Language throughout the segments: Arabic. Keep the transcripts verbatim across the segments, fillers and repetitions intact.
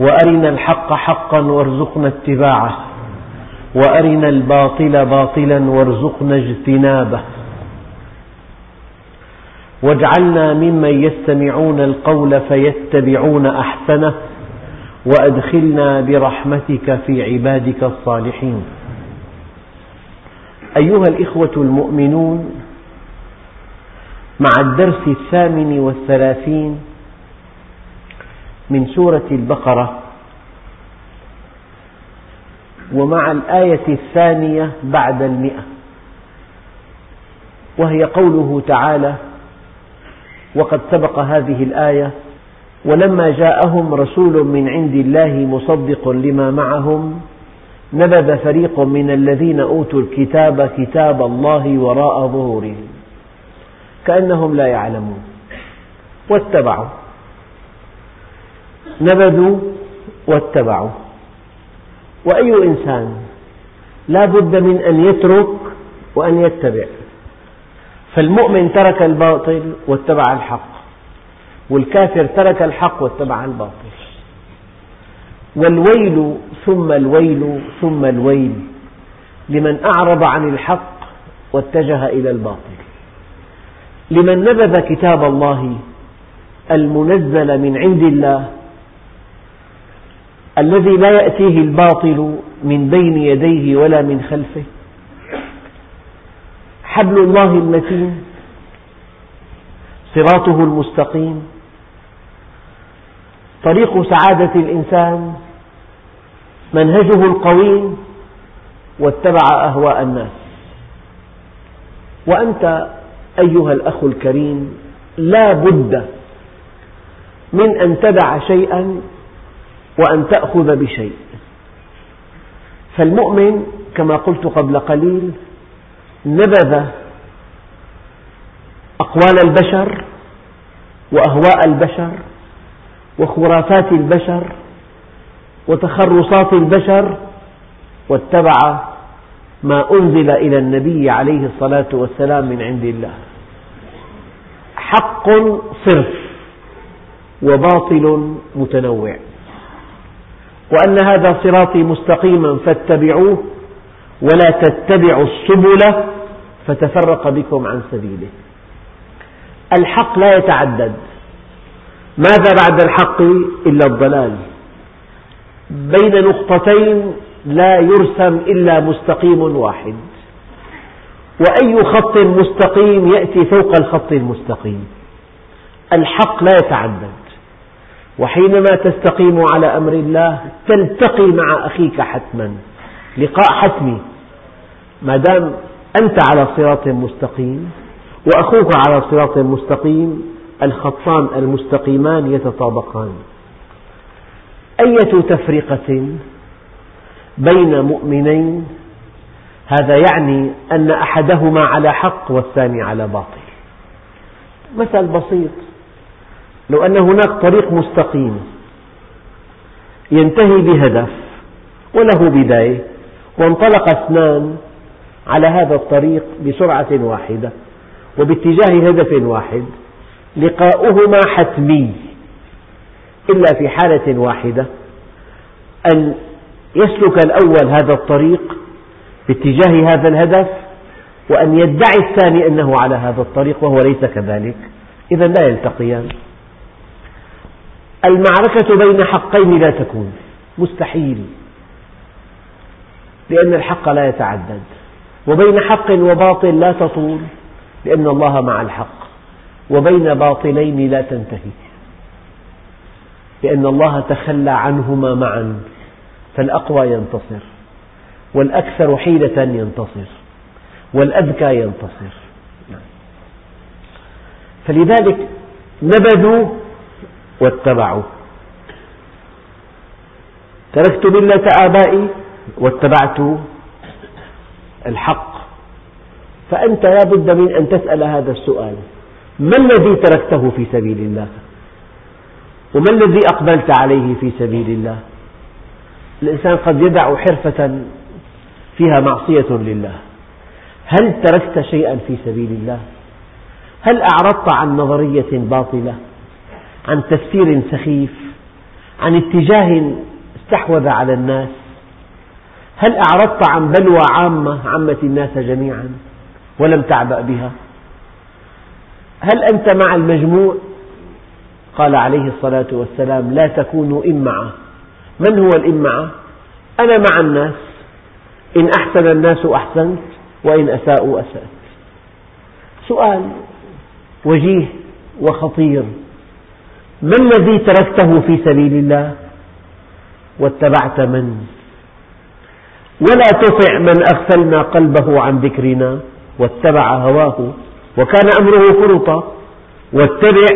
وأرنا الحق حقا وارزقنا اتباعه، وأرنا الباطل باطلا وارزقنا اجتنابه، واجعلنا ممن يستمعون القول فيتبعون أحسنه، وأدخلنا برحمتك في عبادك الصالحين. أيها الإخوة المؤمنون، مع الدرس الثامن والثلاثين من سورة البقرة، ومع الآية الثانية بعد المئة، وهي قوله تعالى، وقد سبق هذه الآية: ولما جاءهم رسول من عند الله مصدق لما معهم نبذ فريق من الذين أوتوا الكتاب كتاب الله وراء ظهورهم كأنهم لا يعلمون واتبعوا. نبذوا واتبعوا. وأي إنسان لا بد من أن يترك وأن يتبع، فالمؤمن ترك الباطل واتبع الحق، والكافر ترك الحق واتبع الباطل. والويل ثم الويل ثم الويل لمن أعرض عن الحق واتجه إلى الباطل، لمن نبذ كتاب الله المنزل من عند الله الذي لا يأتيه الباطل من بين يديه ولا من خلفه، حبل الله المتين صراطه المستقيم، طريق سعادة الإنسان منهجه القويم، واتبع أهواء الناس. وأنت أيها الأخ الكريم لا بد من أن تدع شيئا وأن تأخذ بشيء. فالمؤمن كما قلت قبل قليل نبذ أقوال البشر وأهواء البشر وخرافات البشر وتخرصات البشر، واتبع ما أنزل إلى النبي عليه الصلاة والسلام من عند الله، حق صرف وباطل متنوع، وأن هذا صراطي مستقيما فاتبعوه ولا تتبعوا السبل فتفرق بكم عن سبيله. الحق لا يتعدد، ماذا بعد الحق إلا الضلال، بين نقطتين لا يرسم إلا مستقيم واحد، وأي خط مستقيم يأتي فوق الخط المستقيم. الحق لا يتعدد، وحينما تستقيم على أمر الله تلتقي مع أخيك حتما، لقاء حتمي، ما دام أنت على صراط مستقيم وأخوك على صراط مستقيم، الخطان المستقيمان يتطابقان. أية تفرقة بين مؤمنين، هذا يعني أن أحدهما على حق والثاني على باطل. مثل بسيط: لو أن هناك طريق مستقيم ينتهي بهدف وله بداية، وانطلق اثنان على هذا الطريق بسرعة واحدة وباتجاه هدف واحد، لقاؤهما حتمي إلا في حالة واحدة: أن يسلك الأول هذا الطريق باتجاه هذا الهدف، وأن يدعي الثاني أنه على هذا الطريق وهو ليس كذلك، إذا لا يلتقيان. المعركة بين حقين لا تكون، مستحيل، لأن الحق لا يتعدد، وبين حق وباطل لا تطول لأن الله مع الحق، وبين باطلين لا تنتهي لأن الله تخلى عنهما معا، فالأقوى ينتصر، والأكثر حيلة ينتصر، والأذكى ينتصر. فلذلك نبذوا واتبعوا. تركت ملة آبائي واتبعت الحق. فأنت لا بد من أن تسأل هذا السؤال: ما الذي تركته في سبيل الله؟ وما الذي أقبلت عليه في سبيل الله؟ الإنسان قد يدع حرفة فيها معصية لله، هل تركت شيئا في سبيل الله؟ هل أعرضت عن نظرية باطلة، عن تفسير سخيف، عن اتجاه استحوذ على الناس؟ هل أعرضت عن بلوى عامة عمت الناس جميعا ولم تعبأ بها؟ هل أنت مع المجموع؟ قال عليه الصلاة والسلام: لا تكونوا إمعة. من هو الإمعة؟ أنا مع الناس، إن أحسن الناس أحسنت وإن أساءوا أسأت. سؤال وجيه وخطير: ما الذي تركته في سبيل الله واتبعت من؟ ولا تطع من أغفلنا قلبه عن ذكرنا واتبع هواه وكان أمره فرطا واتبع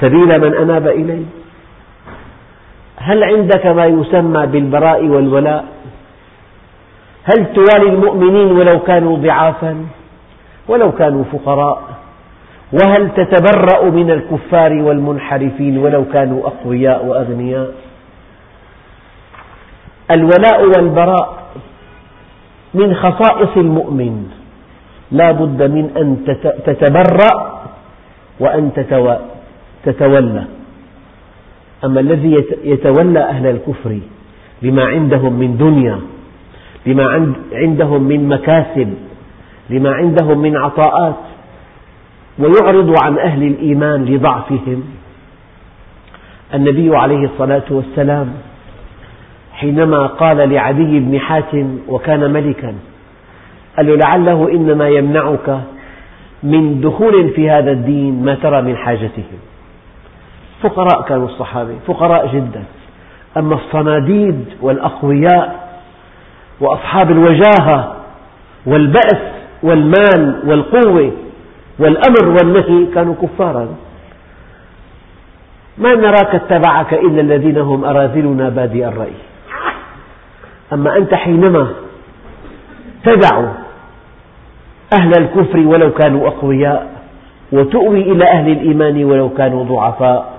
سبيل من أناب إليه. هل عندك ما يسمى بالبراء والولاء؟ هل توالي المؤمنين ولو كانوا ضعافا ولو كانوا فقراء؟ وهل تتبرأ من الكفار والمنحرفين ولو كانوا أقوياء وأغنياء؟ الولاء والبراء من خصائص المؤمن، لا بد من أن تتبرأ وأن تتولى. أما الذي يتولى أهل الكفر لما عندهم من دنيا، لما عندهم من مكاسب، لما عندهم من عطاءات، ويعرض عن أهل الإيمان لضعفهم، النبي عليه الصلاة والسلام حينما قال لعدي بن حاتم وكان ملكا، قال له: لعله إنما يمنعك من دخول في هذا الدين ما ترى من حاجتهم. فقراء كانوا الصحابة، فقراء جدا. أما الصناديد والأقوياء وأصحاب الوجاهة والبأس والمال والقوة والأمر والنهي كانوا كفارا. ما نراك اتبعك إلا الذين هم أراذلنا بادئ الرأي. أما أنت حينما تدع أهل الكفر ولو كانوا أقوياء وتؤوي إلى أهل الإيمان ولو كانوا ضعفاء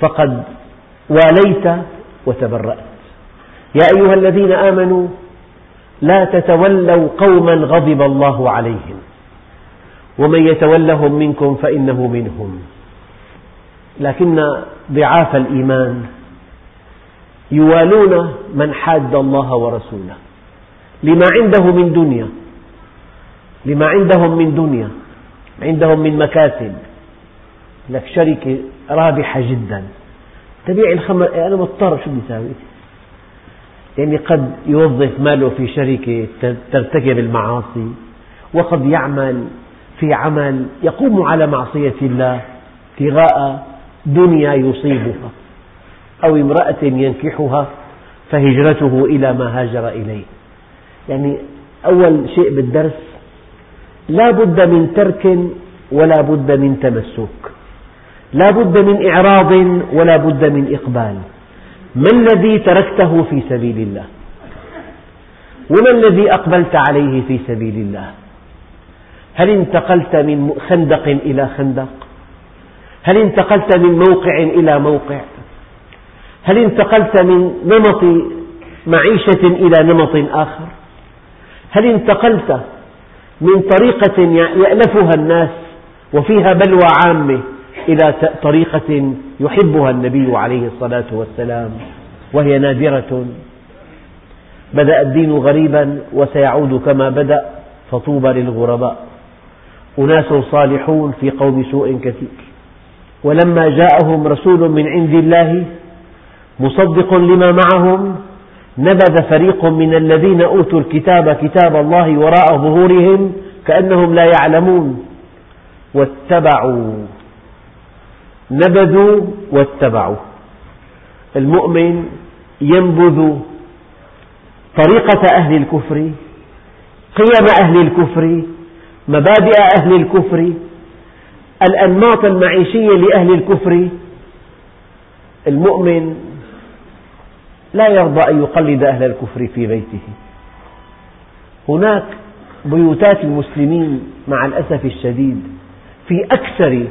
فقد واليت وتبرأت. يا أيها الذين آمنوا لا تتولوا قوما غضب الله عليهم ومن يتولهم منكم فإنه منهم. لكن ضعاف الإيمان يوالون من حاد الله ورسوله لما عنده من دنيا، لما عندهم من دنيا، عندهم من مكاسب. لك شركة رابحة جدا تبيع الخمر، أنا مضطر، شو بيساوي؟ يعني قد يوظف ماله في شركة ترتكب المعاصي، وقد يعمل في عمل يقوم على معصية الله ابتغاء دنيا يصيبها أو امرأة ينكحها فهجرته إلى ما هاجر إليه. يعني أول شيء بالدرس: لا بد من ترك ولا بد من تمسك، لا بد من إعراض ولا بد من إقبال. ما الذي تركته في سبيل الله؟ وما الذي أقبلت عليه في سبيل الله؟ هل انتقلت من خندق إلى خندق؟ هل انتقلت من موقع إلى موقع؟ هل انتقلت من نمط معيشة إلى نمط آخر؟ هل انتقلت من طريقة يألفها الناس وفيها بلوى عامة إلى طريقة يحبها النبي عليه الصلاة والسلام وهي نادرة؟ بدأ الدين غريبا وسيعود كما بدأ فطوبى للغرباء، أناس صالحون في قوم سوء كثير. ولما جاءهم رسول من عند الله مصدق لما معهم نبذ فريق من الذين أوتوا الكتاب كتاب الله وراء ظهورهم كأنهم لا يعلمون واتبعوا. نبذوا واتبعوا. المؤمن ينبذ طريقة أهل الكفر، قيم أهل الكفر، مبادئ أهل الكفر، الأنماط المعيشية لأهل الكفر. المؤمن لا يرضى أن يقلد أهل الكفر في بيته. هناك بيوتات المسلمين مع الأسف الشديد في أكثر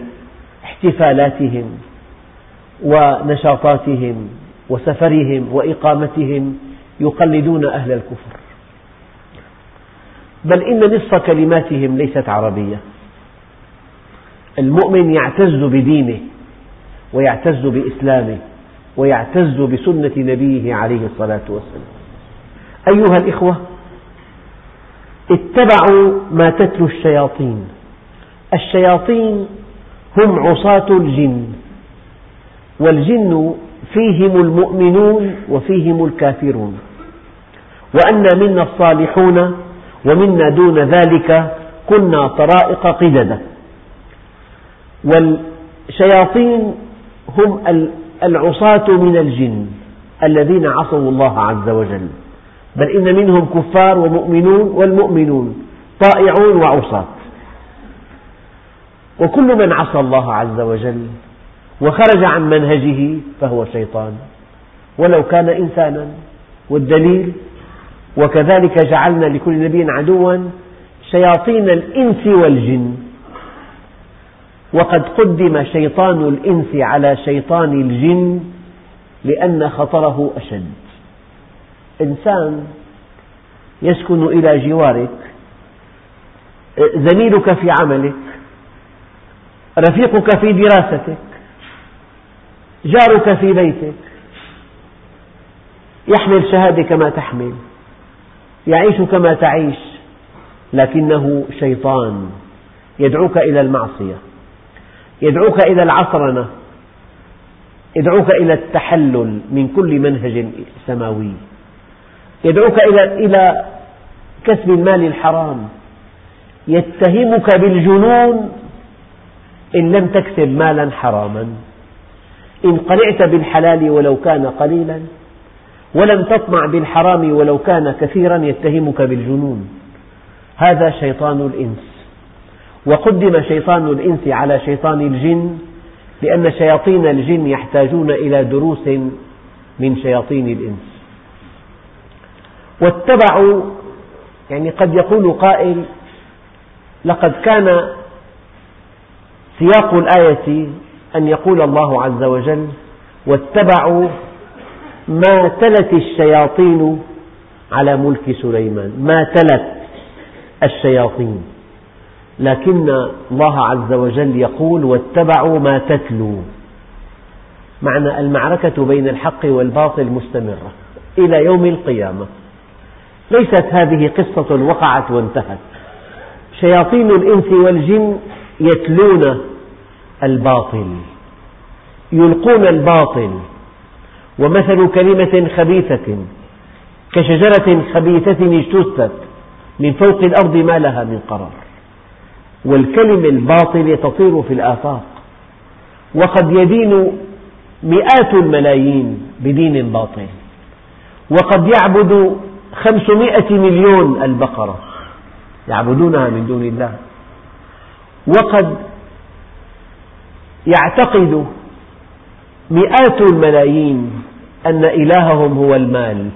احتفالاتهم ونشاطاتهم وسفرهم وإقامتهم يقلدون أهل الكفر، بل إن نصف كلماتهم ليست عربية. المؤمن يعتز بدينه ويعتز بإسلامه ويعتز بسنة نبيه عليه الصلاة والسلام. أيها الإخوة، اتبعوا ما تتلو الشياطين. الشياطين هم عصاة الجن، والجن فيهم المؤمنون وفيهم الكافرون، وأن منا الصالحون ومنا دون ذلك كنا طرائق قددا. والشياطين هم العصاة من الجن الذين عصوا الله عز وجل، بل إن منهم كفار ومؤمنون، والمؤمنون طائعون وعصاة. وكل من عصى الله عز وجل وخرج عن منهجه فهو شيطان ولو كان إنسانا. والدليل: وكذلك جعلنا لكل نبي عدوا شياطين الإنس والجن، وقد قدم شيطان الإنس على شيطان الجن لأن خطره أشد. إنسان يسكن إلى جوارك، زميلك في عملك، رفيقك في دراستك، جارك في بيتك، يحمل شهادة كما تحمل، يعيش كما تعيش، لكنه شيطان يدعوك إلى المعصية، يدعوك إلى العصرنة، يدعوك إلى التحلل من كل منهج سماوي، يدعوك إلى كسب المال الحرام، يتهمك بالجنون إن لم تكسب مالا حراما، إن قنعت بالحلال ولو كان قليلا ولم تطمع بالحرام ولو كان كثيرا يتهمك بالجنون. هذا شيطان الإنس. وقدم شيطان الإنس على شيطان الجن لأن شياطين الجن يحتاجون إلى دروس من شياطين الإنس. واتبعوا، يعني قد يقول قائل لقد كان سياق الآية أن يقول الله عز وجل واتبعوا ما تلت الشياطين على ملك سليمان، ما تلت الشياطين، لكن الله عز وجل يقول واتبعوا ما تتلو. معنى المعركة بين الحق والباطل مستمرة إلى يوم القيامة، ليست هذه قصة وقعت وانتهت. شياطين الإنس والجن يتلون الباطل، يلقون الباطل. ومثل كلمة خبيثة كشجرة خبيثة اجتثت من فوق الأرض ما لها من قرار. والكلمة الباطلة تطير في الآفاق، وقد يدين مئات الملايين بدين باطل، وقد يعبد خمسمائة مليون البقرة يعبدونها من دون الله، وقد يعتقد مئات الملايين أن إلههم هو المال،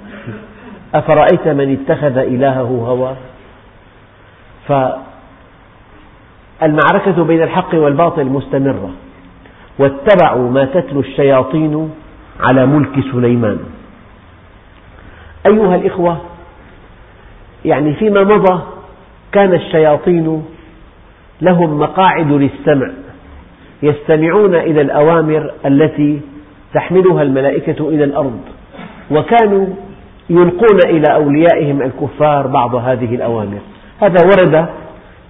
أفرأيت من اتخذ إلهه هواه. فالمعركة بين الحق والباطل مستمرة. واتبعوا ما تتلو الشياطين على ملك سليمان. أيها الإخوة، يعني فيما مضى كان الشياطين لهم مقاعد للسمع، يستمعون إلى الأوامر التي تحملها الملائكة إلى الأرض، وكانوا يلقون إلى أوليائهم الكفار بعض هذه الأوامر. هذا ورد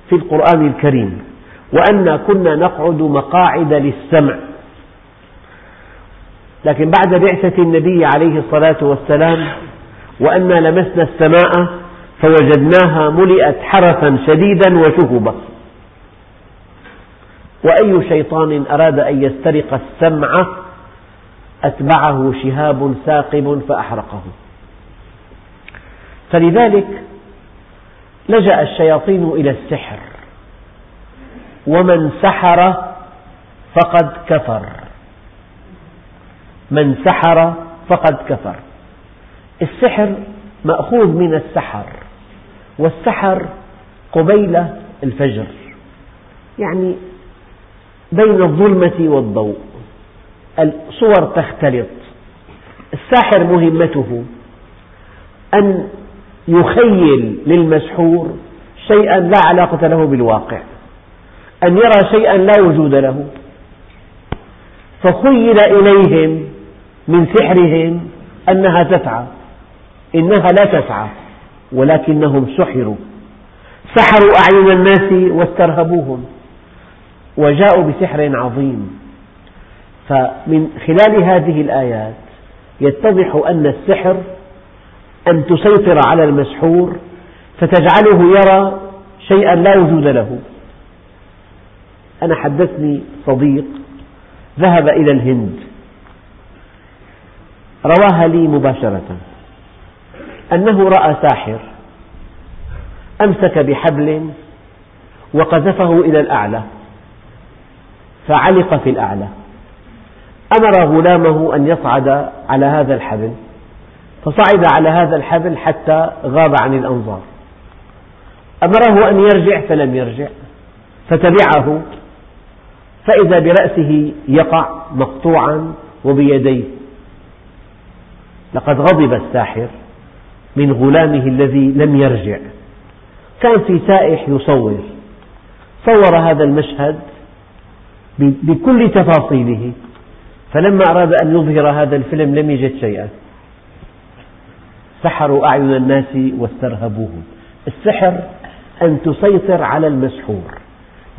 في القرآن الكريم: وأنا كنا نقعد مقاعد للسمع. لكن بعد بعثة النبي عليه الصلاة والسلام: وأنا لمسنا السماء فوجدناها ملئت حرسا شديدا وشهبا. وأي شيطان أراد أن يسترق السمع أتبعه شهاب ثاقب فأحرقه. فلذلك لجأ الشياطين إلى السحر: ومن سحر فقد كفر. من سحر فقد كفر. السحر مأخوذ من السحر، والسحر قبيل الفجر، يعني بين الظلمة والضوء، الصور تختلط. الساحر مهمته أن يخيل للمسحور شيئا لا علاقة له بالواقع، أن يرى شيئا لا وجود له. فخيل إليهم من سحرهم أنها تسعى، إنها لا تسعى، ولكنهم سحروا، سحروا أعين الناس واسترهبوهم وجاءوا بسحر عظيم. فمن خلال هذه الآيات يتضح أن السحر أن تسيطر على المسحور فتجعله يرى شيئا لا وجود له. أنا حدثني صديق ذهب إلى الهند، رواها لي مباشرة أنه رأى ساحر أمسك بحبل وقذفه إلى الأعلى فعلق في الأعلى، أمر غلامه أن يصعد على هذا الحبل، فصعد على هذا الحبل حتى غاب عن الأنظار، أمره أن يرجع فلم يرجع، فتبعه فإذا برأسه يقع مقطوعا وبيديه. لقد غضب الساحر من غلامه الذي لم يرجع. كان في سائح يصور، صور هذا المشهد بكل تفاصيله، فلما أراد أن يظهر هذا الفيلم لم يجد شيئا، سحروا أعين الناس واسترهبوهم. السحر أن تسيطر على المسحور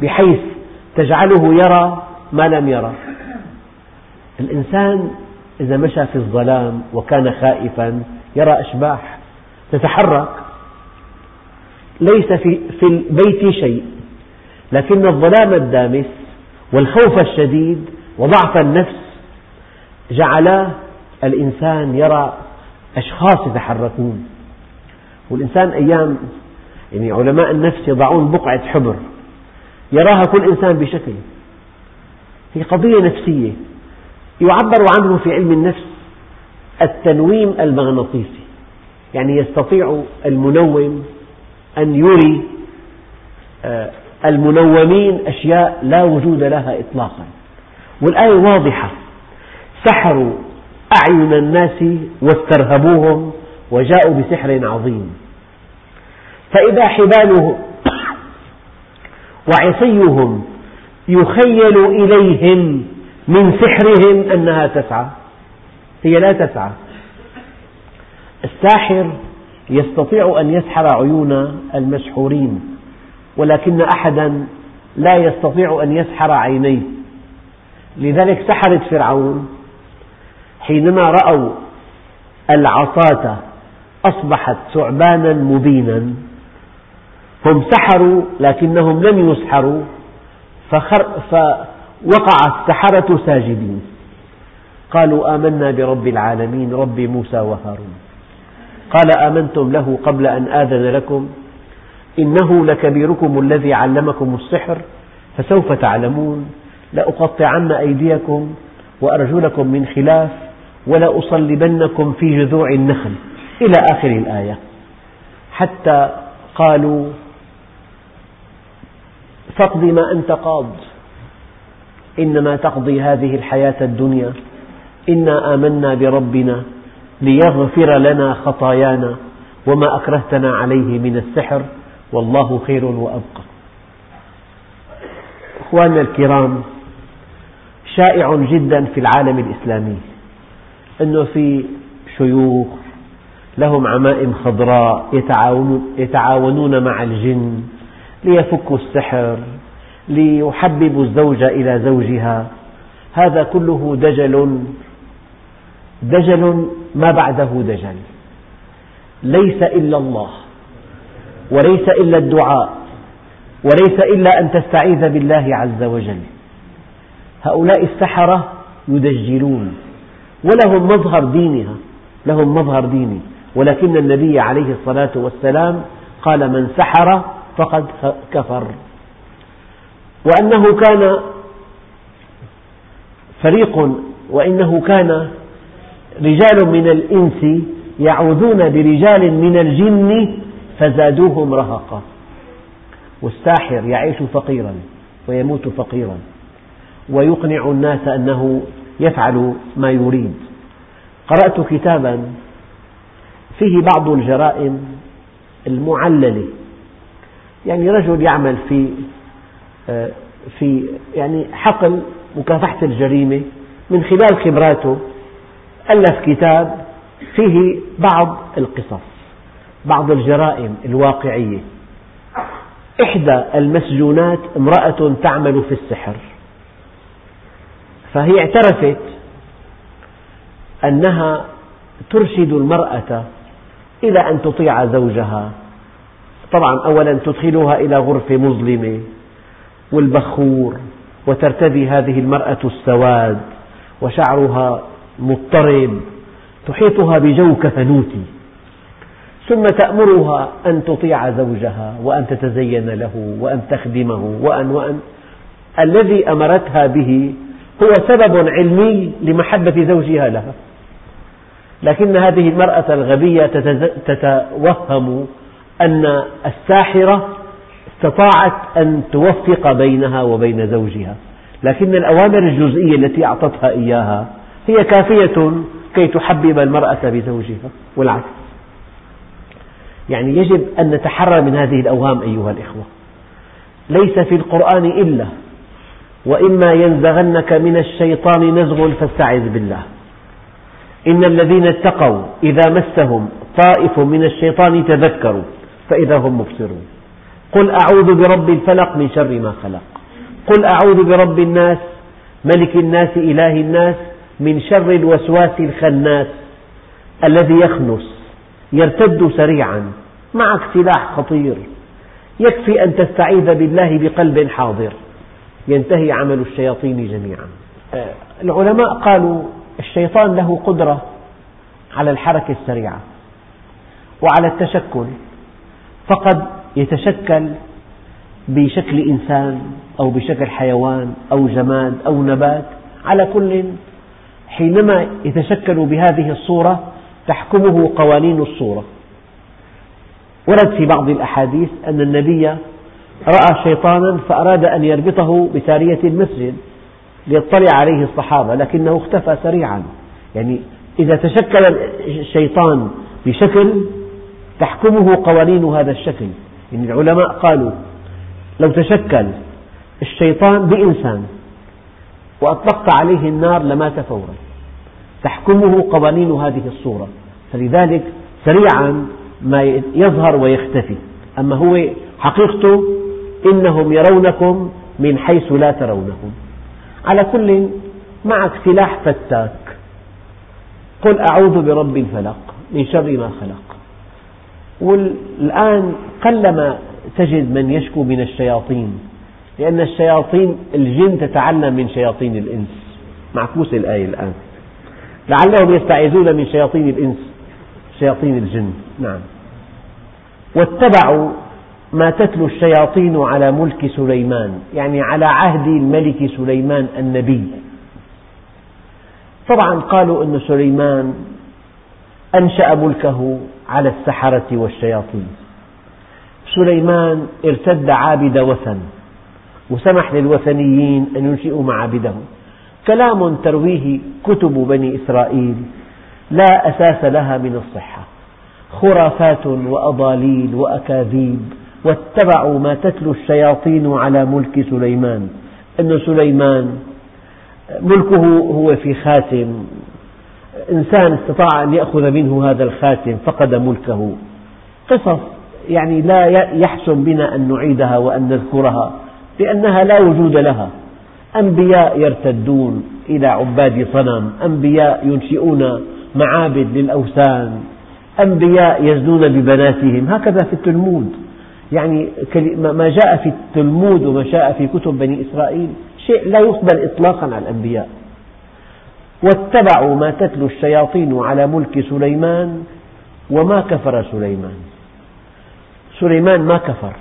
بحيث تجعله يرى ما لم يرى. الإنسان إذا مشى في الظلام وكان خائفا يرى أشباح تتحرك، ليس في البيت شيء، لكن الظلام الدامس والخوف الشديد وضعف النفس جعل الإنسان يرى أشخاص يتحركون. والإنسان أيام يعني علماء النفس يضعون بقعة حبر يراها كل إنسان بشكل، هي قضية نفسية يعبر عنه في علم النفس التنويم المغناطيسي، يعني يستطيع المنوم أن يري المنومين أشياء لا وجود لها إطلاقا. والآية واضحة، سحروا أعين الناس واسترهبوهم وجاءوا بسحر عظيم. فإذا حبالهم وعصيهم يخيل إليهم من سحرهم أنها تسعى، هي لا تسعى. الساحر يستطيع أن يسحر عيون المسحورين، ولكن أحدا لا يستطيع أن يسحر عينيه. لذلك سحرت فرعون حينما رأوا العصاة أصبحت ثعبانا مبينا، هم سحروا لكنهم لم يسحروا، فوقع السحرة ساجدين قالوا آمنا برب العالمين رب موسى وهارون. قال آمنتم له قبل أن آذن لكم إنه لكبيركم الذي علمكم السحر فسوف تعلمون لأقطعن أيديكم وأرجلكم من خلاف ولأصلبنكم في جذوع النخل إلى آخر الآية، حتى قالوا فاقض ما أنت قاض إنما تقضي هذه الحياة الدنيا إنا آمنا بربنا ليغفر لنا خطايانا وما أكرهتنا عليه من السحر والله خير وأبقى. إخواننا الكرام، شائع جدا في العالم الإسلامي أنه في شيوخ لهم عمائم خضراء يتعاونون مع الجن ليفكوا السحر، ليحببوا الزوجة إلى زوجها. هذا كله دجل، دجل ما بعده دجل، ليس إلا الله وليس إلا الدعاء وليس إلا أن تستعيذ بالله عز وجل. هؤلاء السحرة يدجلون، ولهم مظهر دينها، لهم مظهر ديني، ولكن النبي عليه الصلاة والسلام قال من سحر فقد كفر. وأنه كان فريق، وإنه كان رجال من الإنس يعوذون برجال من الجن فزادوهم رهقا. والساحر يعيش فقيرا ويموت فقيرا ويقنع الناس أنه يفعل ما يريد. قرأت كتابا فيه بعض الجرائم المعللة، يعني رجل يعمل في في يعني حقل مكافحة الجريمة من خلال خبراته، ألف كتاب فيه بعض القصص، بعض الجرائم الواقعية. إحدى المسجونات امرأة تعمل في السحر، فهي اعترفت أنها ترشد المرأة إلى أن تطيع زوجها. طبعا أولا تدخلها إلى غرفة مظلمة والبخور، وترتدي هذه المرأة السواد وشعرها مضطرب، تحيطها بجوك فنوتي، ثم تأمرها أن تطيع زوجها وأن تتزين له وأن تخدمه وأن وأن الذي أمرتها به هو سبب علمي لمحبة زوجها لها، لكن هذه المرأة الغبية تتوهم أن الساحرة استطاعت أن توفق بينها وبين زوجها، لكن الأوامر الجزئية التي أعطتها إياها هي كافية كي تحبب المرأة بزوجها والعكس. يعني يجب أن نتحرى من هذه الأوهام أيها الإخوة. ليس في القرآن إلا وإما ينزغنك من الشيطان نزغ فاستعذ بالله إن الذين اتقوا إذا مسهم طائف من الشيطان تذكروا فإذا هم مبصرون قل أعوذ برب الفلق من شر ما خلق قل أعوذ برب الناس ملك الناس إله الناس من شر الوسواس الخناس الذي يخنس يرتد سريعا، معك سلاح خطير، يكفي أن تستعيذ بالله بقلب حاضر ينتهي عمل الشياطين جميعا. العلماء قالوا الشيطان له قدرة على الحركة السريعة وعلى التشكل، فقد يتشكل بشكل إنسان أو بشكل حيوان أو جماد أو نبات، على كل حينما يتشكل بهذه الصورة تحكمه قوانين الصورة. ورد في بعض الأحاديث أن النبي رأى شيطانا فأراد أن يربطه بسارية المسجد ليطلع عليه الصحابة لكنه اختفى سريعا. يعني إذا تشكل الشيطان بشكل تحكمه قوانين هذا الشكل. يعني العلماء قالوا لو تشكل الشيطان بإنسان وأطلقت عليه النار لمات فورا، تحكمه قوانين هذه الصورة، فلذلك سريعا ما يظهر ويختفي. أما هو حقيقته إنهم يرونكم من حيث لا ترونهم. على كل معك سلاح فتاك، قل أعوذ برب الفلق من شر ما خلق. والآن قلما تجد من يشكو من الشياطين، لأن الشياطين الجن تتعلم من شياطين الإنس، معكوس الآية الآن، لعلهم يستعيذون من شياطين الإنس شياطين الجن. نعم، واتبعوا ما تتلو الشياطين على ملك سليمان، يعني على عهد الملك سليمان النبي. طبعا قالوا أن سليمان أنشأ ملكه على السحرة والشياطين، سليمان ارتد عابد وثن وسمح للوثنيين أن ينشئوا معابدهم. كلام ترويه كتب بني إسرائيل لا أساس لها من الصحة، خرافات وأضاليل وأكاذيب. واتبعوا ما تتلو الشياطين على ملك سليمان، أن سليمان ملكه هو في خاتم، إنسان استطاع أن يأخذ منه هذا الخاتم فقد ملكه. قصص يعني لا يحسن بنا أن نعيدها وأن نذكرها لأنها لا وجود لها. أنبياء يرتدون إلى عباد صنم، أنبياء ينشئون معابد للأوثان، أنبياء يزنون ببناتهم، هكذا في التلمود. يعني ما جاء في التلمود وما جاء في كتب بني إسرائيل شيء لا يقبل إطلاقا على الأنبياء. واتبعوا ما تتلو الشياطين على ملك سليمان وما كفر سليمان، سليمان ما كفر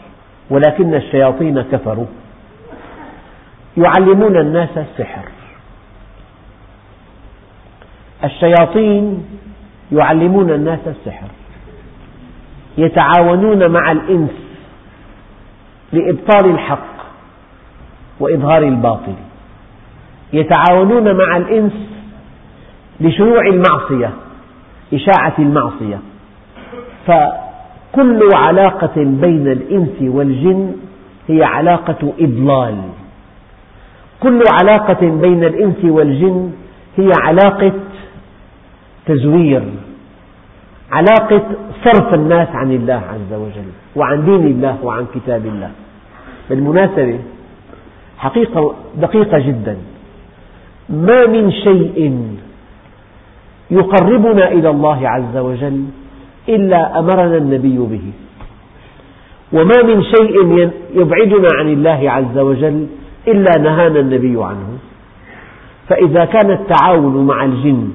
ولكن الشياطين كفروا. يعلمون الناس السحر، الشياطين يعلمون الناس السحر، يتعاونون مع الإنس لإبطال الحق وإظهار الباطل، يتعاونون مع الإنس لشيوع المعصية، إشاعة المعصية. فكل علاقة بين الإنس والجن هي علاقة إضلال، كل علاقة بين الإنس والجن هي علاقة تزوير، علاقة صرف الناس عن الله عز وجل وعن دين الله وعن كتاب الله. بالمناسبة حقيقة دقيقة جدا، ما من شيء يقربنا إلى الله عز وجل إلا أمرنا النبي به، وما من شيء يبعدنا عن الله عز وجل إلا نهانا النبي عنه. فإذا كان التعاون مع الجن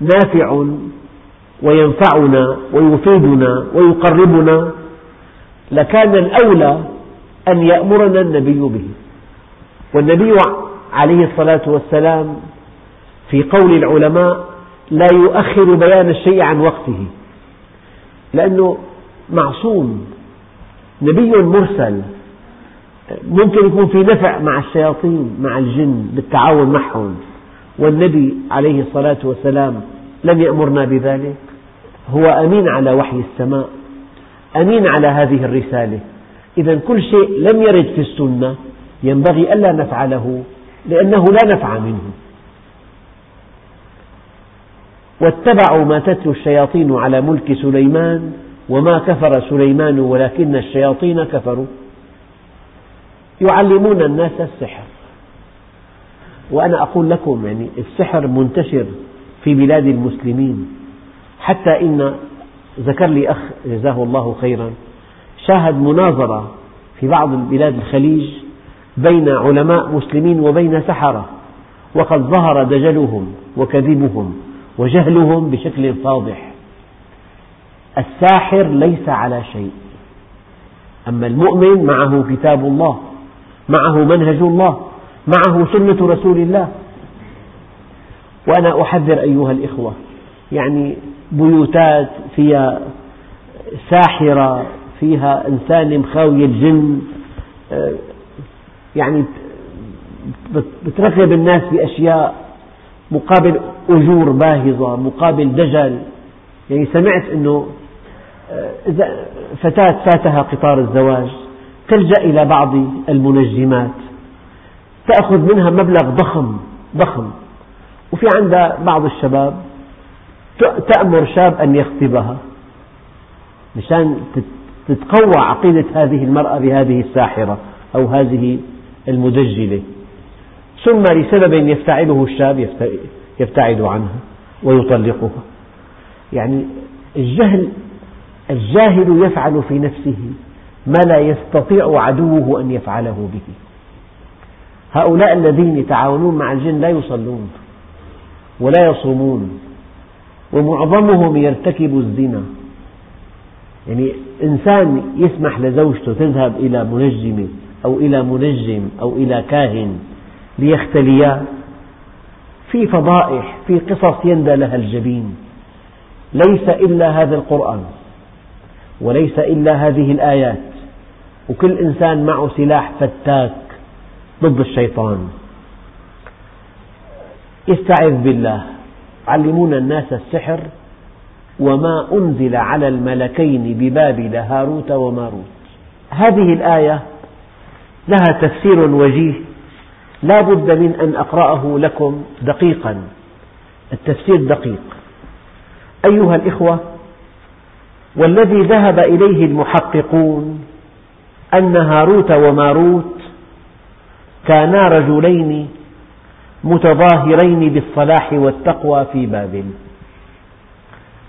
نافع وينفعنا ويفيدنا ويقربنا لكان الأولى أن يأمرنا النبي به. والنبي عليه الصلاة والسلام في قول العلماء لا يؤخر بيان الشيء عن وقته، لأنه معصوم، نبي مرسل، ممكن يكون في نفع مع الشياطين مع الجن بالتعاون معهم، والنبي عليه الصلاة والسلام لم يأمرنا بذلك، هو أمين على وحي السماء، أمين على هذه الرسالة. إذا كل شيء لم يرد في السنة ينبغي ألا نفعله لأنه لا نفع منه. واتبعوا ما تتلو الشياطين على ملك سليمان وما كفر سليمان ولكن الشياطين كفروا يعلمون الناس السحر. وأنا أقول لكم يعني السحر منتشر في بلاد المسلمين، حتى إن ذكر لي أخ جزاه الله خيرا شاهد مناظرة في بعض البلاد الخليج بين علماء مسلمين وبين سحرة، وقد ظهر دجلهم وكذبهم وجهلهم بشكل فاضح. الساحر ليس على شيء، أما المؤمن معه كتاب الله، معه منهج الله، معه سنة رسول الله. وأنا أحذر أيها الإخوة، يعني بيوتات فيها ساحرة، فيها إنسان مخاوي الجن، يعني بترغب الناس بأشياء مقابل أجور باهظة، مقابل دجل. يعني سمعت أنه إذا فتاة فاتها قطار الزواج تلجأ إلى بعض المنجمات، تأخذ منها مبلغ ضخم ضخم، وفي عند بعض الشباب تأمر شاب أن يخطبها مشان تتقوى عقيدة هذه المرأة بهذه الساحرة أو هذه المدجلة، ثم لسبب يفتعله الشاب يبتعد عنها ويطلقها. يعني الجهل الجاهل يفعل في نفسه ما لا يستطيع عدوه أن يفعله به. هؤلاء الذين يتعاونون مع الجن لا يصلون ولا يصومون، ومعظمهم يرتكب الزنا. يعني إنسان يسمح لزوجته تذهب إلى منجمة أو إلى منجم أو إلى كاهن ليختليا، في فضائح، في قصص يندى لها الجبين. ليس إلا هذا القرآن وليس إلا هذه الآيات، وكل إنسان معه سلاح فتاك ضد الشيطان. استعذ بالله. علمون الناس السحر وما أنزل على الملكين ببابل هاروت وماروت. هذه الآية لها تفسير وجيه لا بد من أن أقرأه لكم دقيقا، التفسير دقيق. أيها الإخوة، والذي ذهب إليه المحققون أن هاروت وماروت كانا رجلين متظاهرين بالصلاح والتقوى في بابل.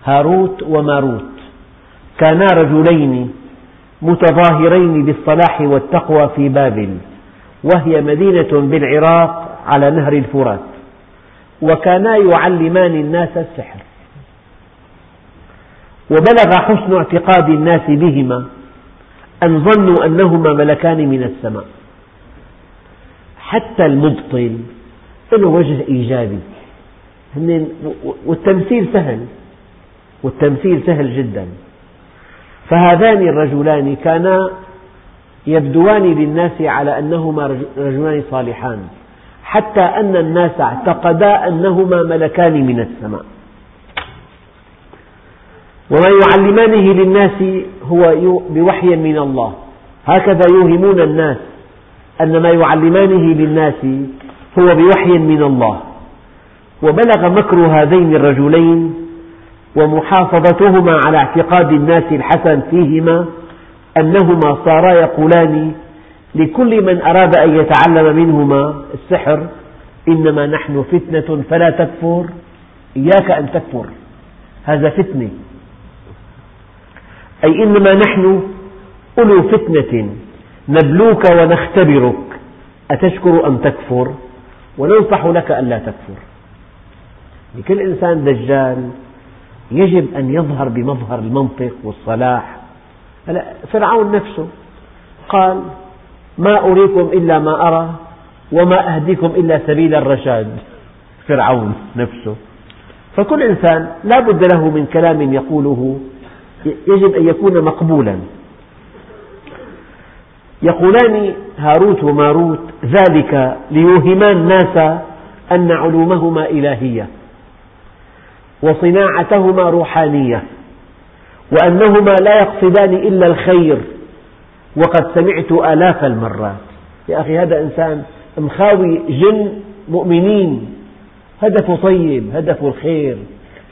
هاروت وماروت كانا رجلين متظاهرين بالصلاح والتقوى في بابل، وهي مدينة بالعراق على نهر الفرات، وكانا يعلمان الناس السحر. وبلغ حسن اعتقاد الناس بهما أن ظنوا أنهما ملكان من السماء. حتى المبطل له وجه إيجابي، والتمثيل سهل، والتمثيل سهل جدا. فهذان الرجلان كانا يبدوان للناس على أنهما رجلان صالحان، حتى أن الناس اعتقدا أنهما ملكان من السماء. وما يعلمانه للناس هو بوحي من الله، هكذا يوهمون الناس أن ما يعلمانه للناس هو بوحي من الله. وبلغ مكر هذين الرجلين ومحافظتهما على اعتقاد الناس الحسن فيهما أنهما صارا يقولان لكل من أراد أن يتعلم منهما السحر: إنما نحن فتنة فلا تكفر، إياك أن تكفر، هذا فتنة، أي إنما نحن أولو فتنة نبلوك ونختبرك أتشكر أم تكفر، وننصح لك ألا تكفر. لكل إنسان دجال يجب أن يظهر بمظهر المنطق والصلاح. فرعون نفسه قال: ما أريكم إلا ما أرى وما أهديكم إلا سبيل الرشاد، فرعون نفسه. فكل إنسان لا بد له من كلام يقوله يجب أن يكون مقبولا. يقولان هاروت وماروت ذلك ليوهما الناس أن علومهما إلهية وصناعتهما روحانية، وأنهما لا يقصدان إلا الخير، وقد سمعت آلاف المرات. يا أخي هذا إنسان مخاوي جن مؤمنين، هدفه طيب، هدفه الخير،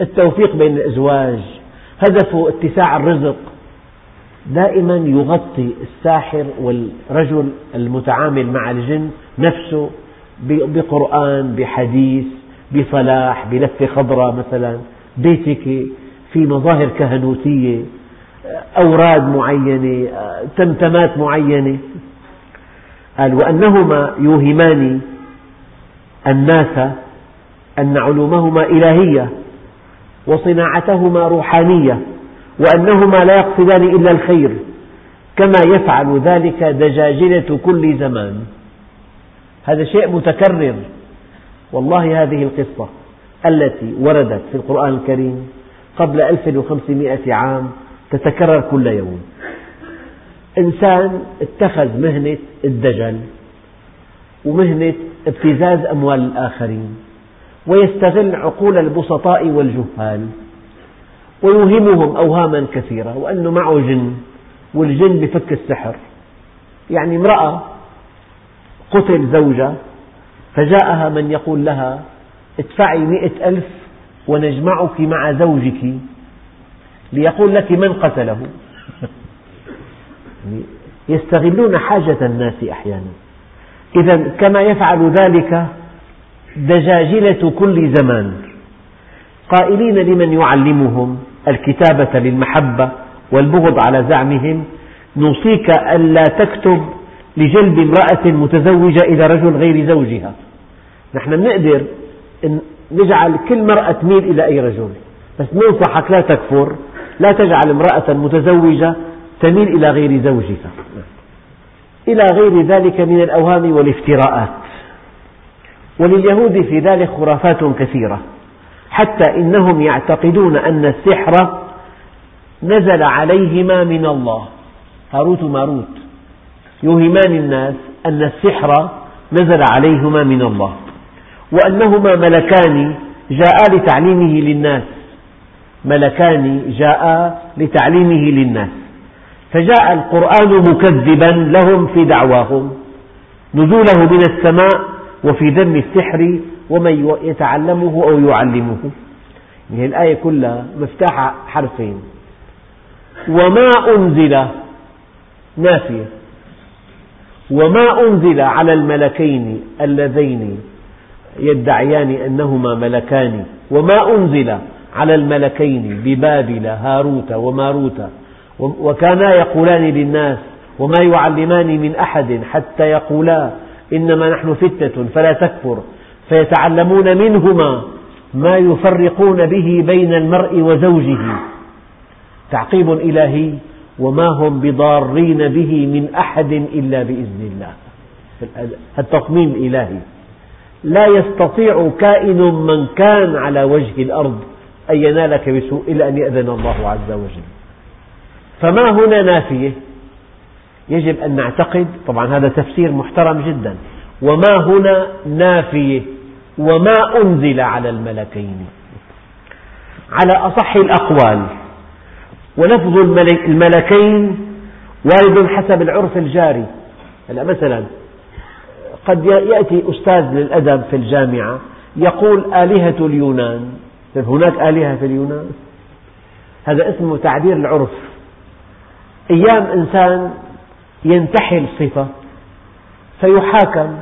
التوفيق بين الأزواج، هدفه اتساع الرزق. دائما يغطي الساحر والرجل المتعامل مع الجن نفسه بقرآن، بحديث، بصلاح، بلفة خضراء مثلا، بيتك في مظاهر كهنوتية، أوراد معينة، تمتمات معينة. قال: وأنهما يوهمان الناس أن علومهما إلهية وصناعتهما روحانية، وأنهما لا يقصدان إلا الخير، كما يفعل ذلك دجاجلة كل زمان. هذا شيء متكرر. والله هذه القصة التي وردت في القرآن الكريم قبل ألف وخمسمائة عام تتكرر كل يوم. إنسان اتخذ مهنة الدجل ومهنة ابتزاز أموال الآخرين، ويستغل عقول البسطاء والجهال ويوهمهم أوهاما كثيرة، وأنه معه جن والجن بفك السحر. يعني امرأة قتل زوجها، فجاءها من يقول لها: ادفعي مئة ألف ونجمعك مع زوجك ليقول لك من قتله. يستغلون حاجة الناس أحيانا. إذن كما يفعل ذلك دجاجلة كل زمان، قائلين لمن يعلمهم الكتابة للمحبة والبغض على زعمهم: نوصيك ألا تكتب لجلب امرأة متزوجة إلى رجل غير زوجها. نحن نقدر نجعل كل مرأة تميل إلى أي رجل، بس ننصحك لا تكفر، لا تجعل امرأة متزوجة تميل إلى غير زوجها، إلى غير ذلك من الأوهام والافتراءات. ولليهود في ذلك خرافات كثيرة، حتى إنهم يعتقدون أن السحر نزل عليهما من الله. هاروت وماروت يوهمان الناس أن السحر نزل عليهما من الله، وأنهما ملكان جاءا لتعليمه للناس، ملكان جاءا لتعليمه للناس، فجاء القرآن مكذبا لهم في دعواهم، نزوله من السماء وفي ذم السحر ومن يتعلمه أو يعلمه. يعني الآية كلها مفتاحة حرفين: وما أنزل، نافية، وما أنزل على الملكين اللذين يدعيان أنهما ملكان، وما أنزل على الملكين ببابل هاروت وماروت، وكانا يقولان للناس: وما يعلمان من أحد حتى يقولا إنما نحن فتنة فلا تكفر، فيتعلمون منهما ما يفرقون به بين المرء وزوجه. تعقيب إلهي: وما هم بضارين به من أحد إلا بإذن الله. التصميم الإلهي: لا يستطيع كائن من كان على وجه الأرض أن ينالك بسوء إلا أن يأذن الله عز وجل. فما هنا نافية، يجب أن نعتقد، طبعا هذا تفسير محترم جدا، وما هنا نافية وما أنزل على الملكين على أصح الأقوال، ولفظ الملكين وارد حسب العرف الجاري. مثلا قد يأتي أستاذ للأدب في الجامعة يقول آلهة اليونان، هناك آلهة في اليونان؟ هذا اسمه تعبير العرف. أيام إنسان ينتحل صفة فيحاكم،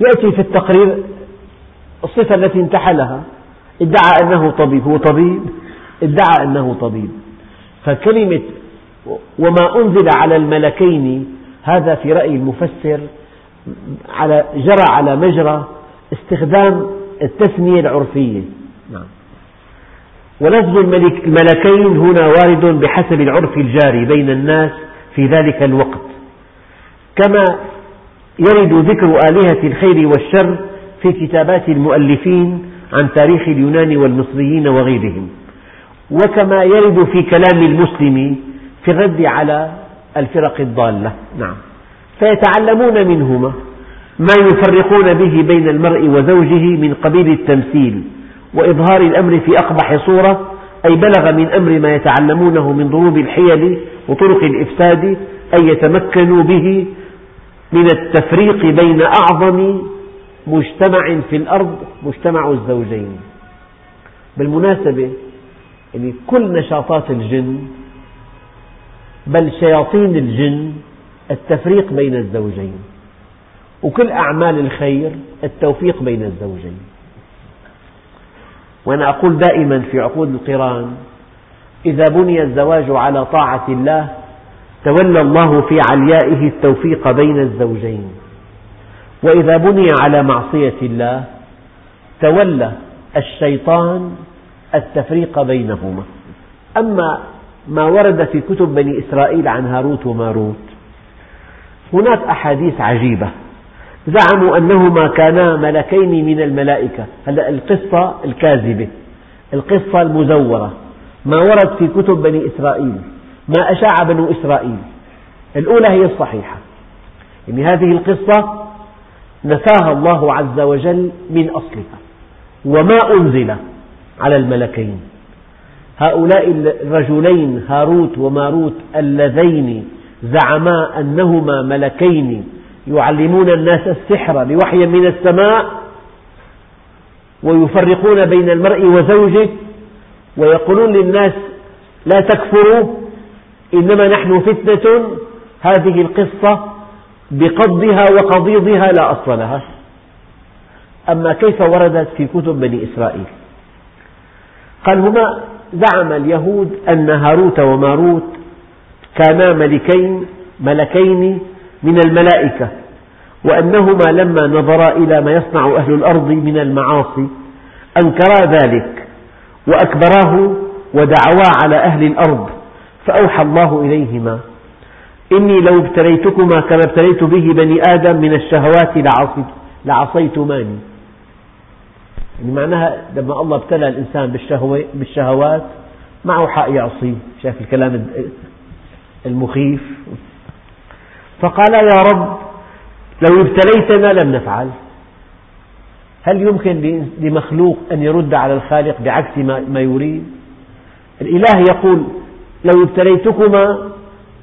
يأتي في التقرير الصفة التي انتحلها، ادعى أنه طبيب، هو طبيب، ادعى أنه طبيب. فكلمة وما أنزل على الملكين هذا في رأي المفسر على جرى على مجرى استخدام التثنية العرفية. نعم. ولفظ الملكين هنا وارد بحسب العرف الجاري بين الناس في ذلك الوقت، كما يرد ذكر آلهة الخير والشر في كتابات المؤلفين عن تاريخ اليونان والمصريين وغيرهم، وكما يرد في كلام المسلم في الرد على الفرق الضالة. نعم. فيتعلمون منهما ما يفرقون به بين المرء وزوجه من قبيل التمثيل وإظهار الأمر في أقبح صورة، أي بلغ من أمر ما يتعلمونه من ضروب الحيل وطرق الإفساد أن يتمكنوا به من التفريق بين أعظم مجتمع في الأرض، مجتمع الزوجين. بالمناسبة يعني كل نشاطات الجن بل شياطين الجن التفريق بين الزوجين، وكل أعمال الخير التوفيق بين الزوجين. وأنا أقول دائما في عقود القران: إذا بني الزواج على طاعة الله تولى الله في عليائه التوفيق بين الزوجين، وإذا بني على معصية الله تولى الشيطان التفريق بينهما. أما ما ورد في كتب بني إسرائيل عن هاروت وماروت، هناك أحاديث عجيبة، زعموا أنهما كانا ملكين من الملائكة. هلأ القصة الكاذبة، القصة المزورة، ما ورد في كتب بني إسرائيل، ما أشاع بنو إسرائيل. الأولى هي الصحيحة، يعني هذه القصة نفاها الله عز وجل من أصلها. وما أنزل على الملكين، هؤلاء الرجلين هاروت وماروت اللذين زعما أنهما ملكين يعلمون الناس السحر بوحي من السماء ويفرقون بين المرء وزوجه ويقولون للناس لا تكفروا إنما نحن فتنة. هذه القصة بقضها وقضيضها لا أصل لها. أما كيف وردت في كتب بني إسرائيل؟ قال هما زعم اليهود أن هاروت وماروت كانا ملكين ملكين من الملائكة، وأنهما لما نظرا إلى ما يصنع أهل الأرض من المعاصي أنكرا ذلك وأكبراه ودعوا على أهل الأرض، فأوحى الله إليهما: إني لو ابتليتكما كما ابتليت به بني آدم من الشهوات لعصيتماني. يعني معناها لما الله ابتلى الإنسان بالشهوات معه حق يعصيه. شايف الكلام المخيف؟ فقال: يا رب لو ابتليتنا لم نفعل. هل يمكن لمخلوق أن يرد على الخالق بعكس ما يريد؟ الإله يقول: لو ابتليتكما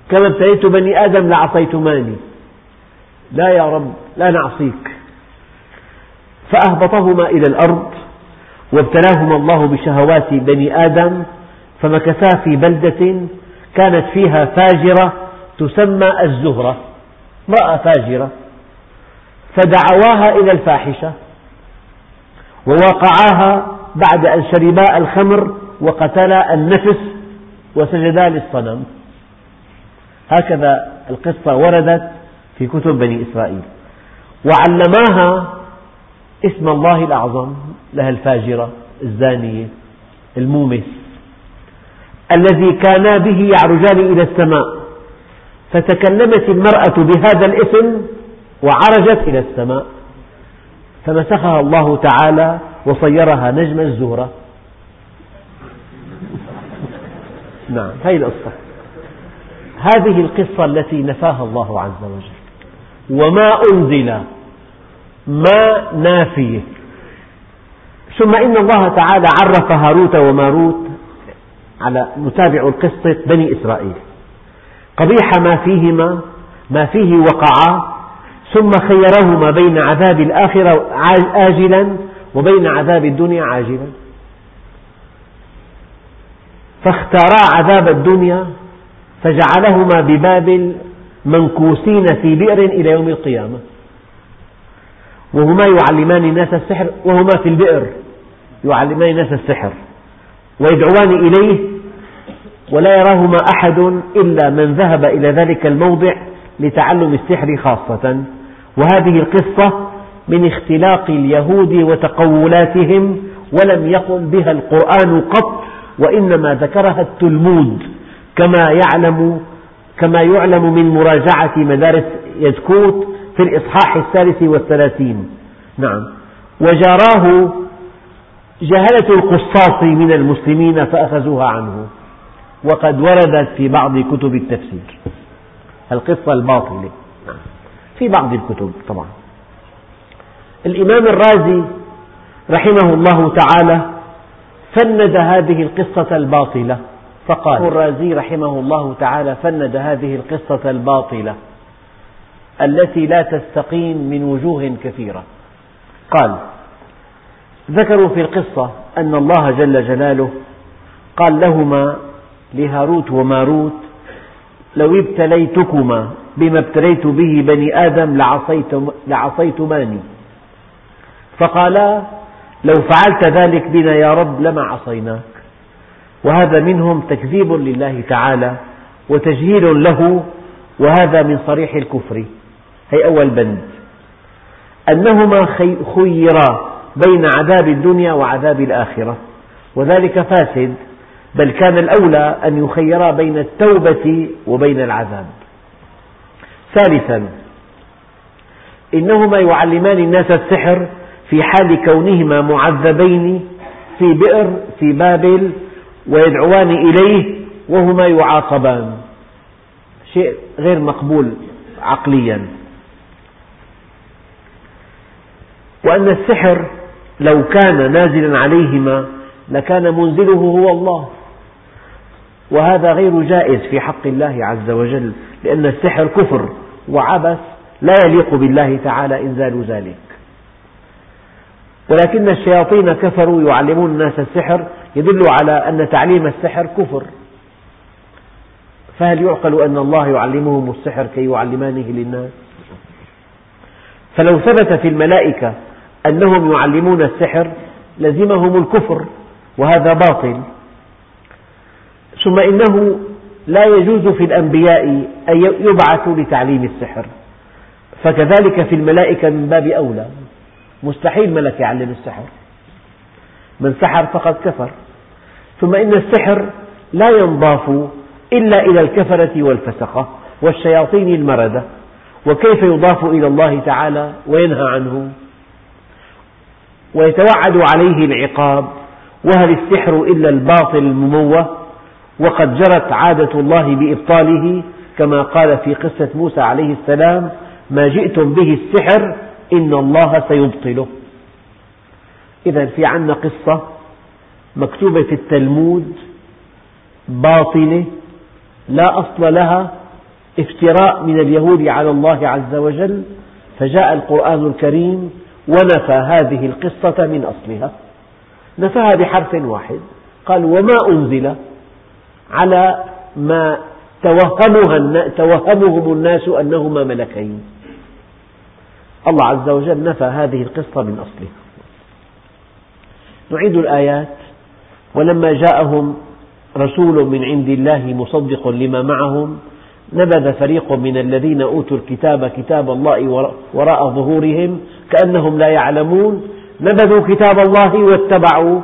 كما ابتليت بني آدم لعصيتماني. لا يا رب، لا نعصيك. فأهبطهما إلى الأرض، وابتلاهما الله بشهوات بني آدم، فمكثا في بلدة كانت فيها فاجرة تسمى الزهرة، امرأة فاجرة، فدعواها إلى الفاحشة ووقعاها بعد أن شربا الخمر وقتلا النفس وسجدا للصنم. هكذا القصة وردت في كتب بني إسرائيل. وعلماها اسم الله الأعظم لها، الفاجرة الزانية المومس، الذي كانا به يعرجان إلى السماء، فتكلمت المرأة بهذا الاسم وعرجت إلى السماء، فمسخها الله تعالى وصيرها نجم الزهرة. نعم، هذه القصة، هذه القصة التي نفاها الله عز وجل. وما أنزل، ما نافية. ثم إن الله تعالى عرف هاروت وماروت على نتابع القصة بني إسرائيل، قبيح ما فيهما، ما فيه وقعا، ثم خيرهما بين عذاب الآخرة آجلا وبين عذاب الدنيا عاجلا، فاختارا عذاب الدنيا فجعلهما ببابل منكوسين في بئر إلى يوم القيامة، وهما يعلمان الناس السحر، وهما في البئر يعلمان الناس السحر ويدعوان إليه، ولا يراهما أحد إلا من ذهب إلى ذلك الموضع لتعلم السحر خاصة. وهذه القصة من اختلاق اليهود وتقولاتهم، ولم يقم بها القرآن قط، وإنما ذكرها التلمود كما يعلم كما يعلم من مراجعة مدارس يزكوت في الإصحاح الثالث والثلاثين. نعم، وجراه جهلة القسطاس من المسلمين فأخذوها عنه، وقد وردت في بعض كتب التفسير القصة الباطلة في بعض الكتب. طبعا الإمام الرازي رحمه الله تعالى فند هذه القصة الباطلة، فقال الرازي رحمه الله تعالى فند هذه القصة الباطلة التي لا تستقيم من وجوه كثيرة. قال: ذكروا في القصة أن الله جل جلاله قال لهما لهاروت وماروت: لو ابتليتكما بما ابتليت به بني آدم لعصيتماني، فقالا: لو فعلت ذلك بنا يا رب لما عصيناك. وهذا منهم تكذيب لله تعالى وتجهيل له، وهذا من صريح الكفر. هي أول بند، أنهما خيرا بين عذاب الدنيا وعذاب الآخرة، وذلك فاسد، بل كان الأولى أن يخيرا بين التوبة وبين العذاب. ثالثا، إنهما يعلمان الناس السحر في حال كونهما معذبين في بئر في بابل ويدعوان إليه وهما يعاقبان، شيء غير مقبول عقليا. وأن السحر لو كان نازلا عليهما لكان منزله هو الله، وهذا غير جائز في حق الله عز وجل، لأن السحر كفر وعبث لا يليق بالله تعالى إنزال ذلك. ولكن الشياطين كفروا يعلمون الناس السحر، يدل على أن تعليم السحر كفر، فهل يعقل أن الله يعلمهم السحر كي يعلمانه للناس؟ فلو ثبت في الملائكة أنهم يعلمون السحر لزمهم الكفر، وهذا باطل. ثم إنه لا يجوز في الأنبياء أن يبعثوا لتعليم السحر، فكذلك في الملائكة من باب أولى، مستحيل ملك يعلم السحر، من سحر فقد كفر. ثم إن السحر لا ينضاف إلا إلى الكفرة والفسقة والشياطين المردة، وكيف يضاف إلى الله تعالى وينهى عنه ويتوعد عليه العقاب؟ وهل السحر إلا الباطل المموه؟ وقد جرت عادة الله بإبطاله، كما قال في قصة موسى عليه السلام: ما جئتم به السحر إن الله سيبطله. إذا في عنا قصة مكتوبة في التلمود باطلة لا أصل لها، افتراء من اليهود على الله عز وجل، فجاء القرآن الكريم ونفى هذه القصة من أصلها، نفاها بحرف واحد. قال: وما أنزل، على ما توهمهم الناس أنهما ملكين. الله عز وجل نفى هذه القصة من أصلها. نعيد الآيات: ولما جاءهم رسول من عند الله مصدق لما معهم نبذ فريق من الذين أوتوا الكتاب كتاب الله وراء ظهورهم كأنهم لا يعلمون، نبذوا كتاب الله واتبعوا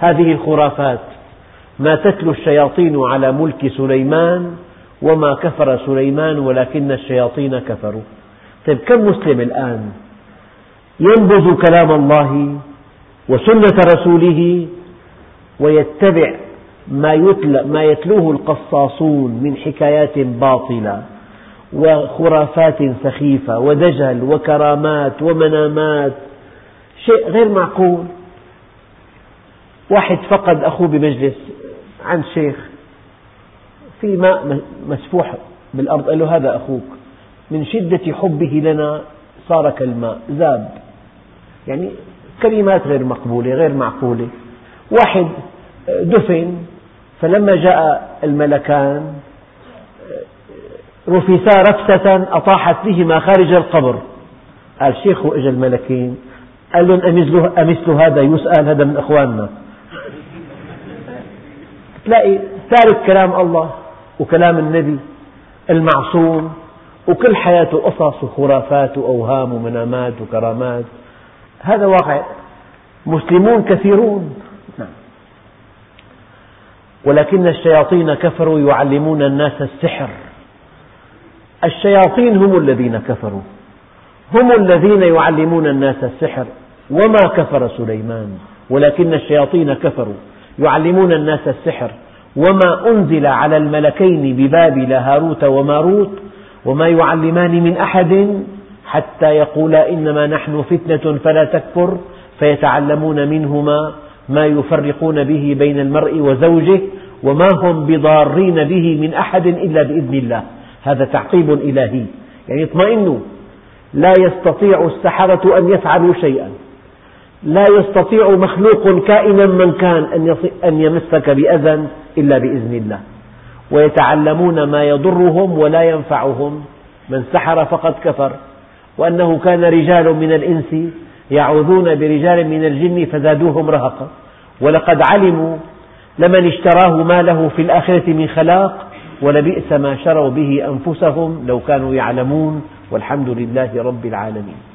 هذه الخرافات، ما تتلو الشياطين على ملك سليمان وما كفر سليمان ولكن الشياطين كفروا. طيب، كم مسلم الآن ينبذ كلام الله وسنة رسوله ويتبع ما, يتلى ما يتلوه القصاصون من حكايات باطلة وخرافات سخيفة ودجل وكرامات ومنامات، شيء غير معقول. واحد فقد أخوه بمجلس عند شيخ، في ماء مسفوح بالأرض، قال له هذا أخوك، من شدة حبه لنا صار كالماء ذاب. يعني كلمات غير مقبولة غير معقولة. واحد دفن، فلما جاء الملكان رفسا رفسة أطاحت بهما خارج القبر. قال شيخ وإجا الملكين قال لهم أمثل هذا يسأل؟ هذا من أخواننا. تلاقي تارك كلام الله وكلام النبي المعصوم، وكل حياته قصص وخرافات وأوهام ومنامات وكرامات. هذا واقع مسلمون كثيرون، ولكن الشياطين كفروا يعلمون الناس السحر. الشياطين هم الذين كفروا، هم الذين يعلمون الناس السحر. وما كفر سليمان ولكن الشياطين كفروا يعلمون الناس السحر وما أنزل على الملكين ببابل هاروت وماروت وما يعلمان من أحد حتى يقولا إنما نحن فتنة فلا تكفر فيتعلمون منهما ما يفرقون به بين المرء وزوجه وما هم بضارين به من أحد إلا بإذن الله. هذا تعقيب إلهي، يعني اطمئنوا، لا يستطيع السحرة أن يفعلوا شيئا، لا يستطيع مخلوق كائنا من كان أن يمسك بأذى إلا بإذن الله. ويتعلمون ما يضرهم ولا ينفعهم، من سحر فقد كفر. وأنه كان رجال من الإنس يعوذون برجال من الجن فزادوهم رهقا ولقد علموا لمن اشتراه ما له في الآخرة من خلاق ولبئس ما شروا به أنفسهم لو كانوا يعلمون. والحمد لله رب العالمين.